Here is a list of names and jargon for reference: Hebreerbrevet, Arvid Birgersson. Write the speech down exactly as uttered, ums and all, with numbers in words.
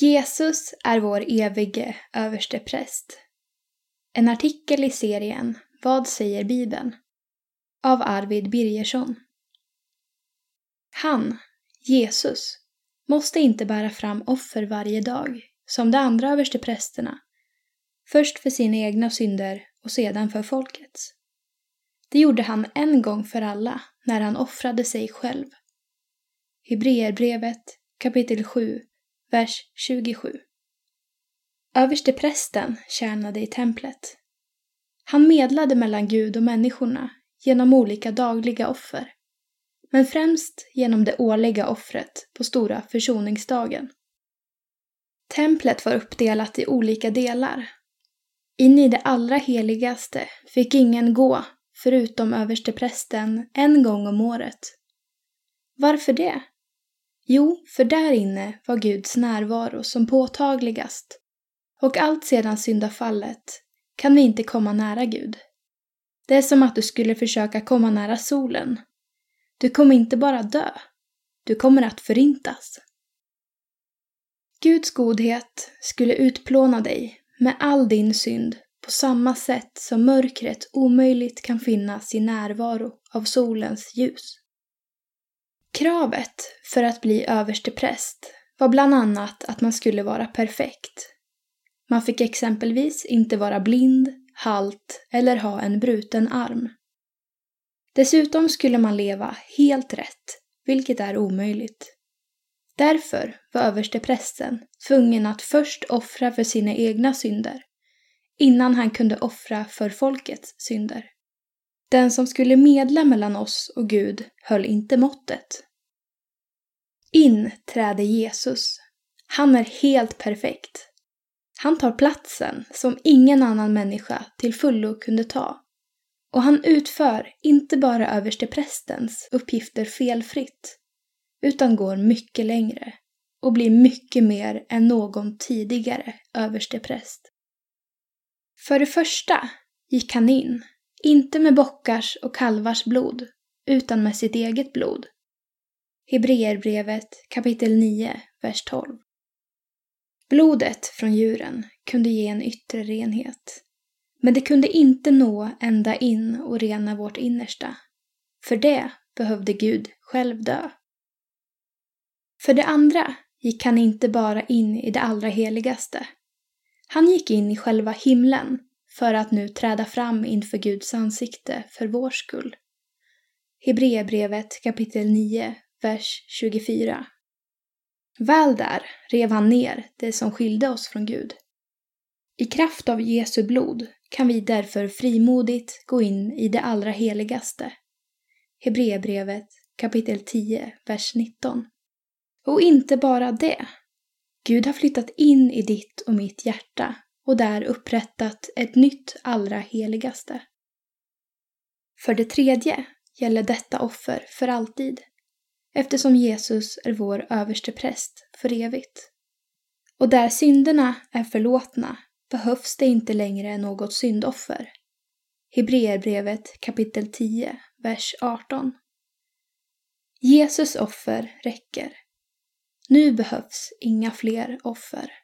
Jesus är vår evige överstepräst. En artikel i serien Vad säger Bibeln? Av Arvid Birgersson. Han, Jesus, måste inte bära fram offer varje dag, som de andra översteprästerna. Först för sina egna synder och sedan för folkets. Det gjorde han en gång för alla när han offrade sig själv. Hebreerbrevet kapitel sju, vers tjugosju. Översteprästen tjänade i templet. Han medlade mellan Gud och människorna genom olika dagliga offer, men främst genom det årliga offret på stora försoningsdagen. Templet var uppdelat i olika delar. In i det allra heligaste fick ingen gå förutom översteprästen en gång om året. Varför det? Jo, för där inne var Guds närvaro som påtagligast, och allt sedan syndafallet kan vi inte komma nära Gud. Det är som att du skulle försöka komma nära solen. Du kommer inte bara dö, du kommer att förintas. Guds godhet skulle utplåna dig med all din synd på samma sätt som mörkret omöjligt kan finnas i närvaro av solens ljus. Kravet för att bli överstepräst var bland annat att man skulle vara perfekt. Man fick exempelvis inte vara blind, halt eller ha en bruten arm. Dessutom skulle man leva helt rätt, vilket är omöjligt. Därför var översteprästen tvungen att först offra för sina egna synder, innan han kunde offra för folkets synder. Den som skulle medla mellan oss och Gud höll inte måttet. In träder Jesus. Han är helt perfekt. Han tar platsen som ingen annan människa till fullo kunde ta. Och han utför inte bara översteprästens uppgifter felfritt, utan går mycket längre och blir mycket mer än någon tidigare överstepräst. För det första gick han in, inte med bockars och kalvars blod, utan med sitt eget blod. Hebreerbrevet kapitel nio, vers tolv. Blodet från djuren kunde ge en yttre renhet, men det kunde inte nå ända in och rena vårt innersta. För det behövde Gud själv dö. För det andra gick han inte bara in i det allra heligaste. Han gick in i själva himlen för att nu träda fram inför Guds ansikte för vår skull. Hebreerbrevet kapitel nio, vers tjugofyra. Väl där rev han ner det som skilde oss från Gud. I kraft av Jesu blod kan vi därför frimodigt gå in i det allra heligaste. Hebreerbrevet kapitel tio, vers nitton. Och inte bara det. Gud har flyttat in i ditt och mitt hjärta och där upprättat ett nytt allra heligaste. För det tredje gäller detta offer för alltid, eftersom Jesus är vår överstepräst för evigt. Och där synderna är förlåtna behövs det inte längre något syndoffer. Hebreerbrevet kapitel tio, vers arton. Jesus offer räcker. Nu behövs inga fler offer.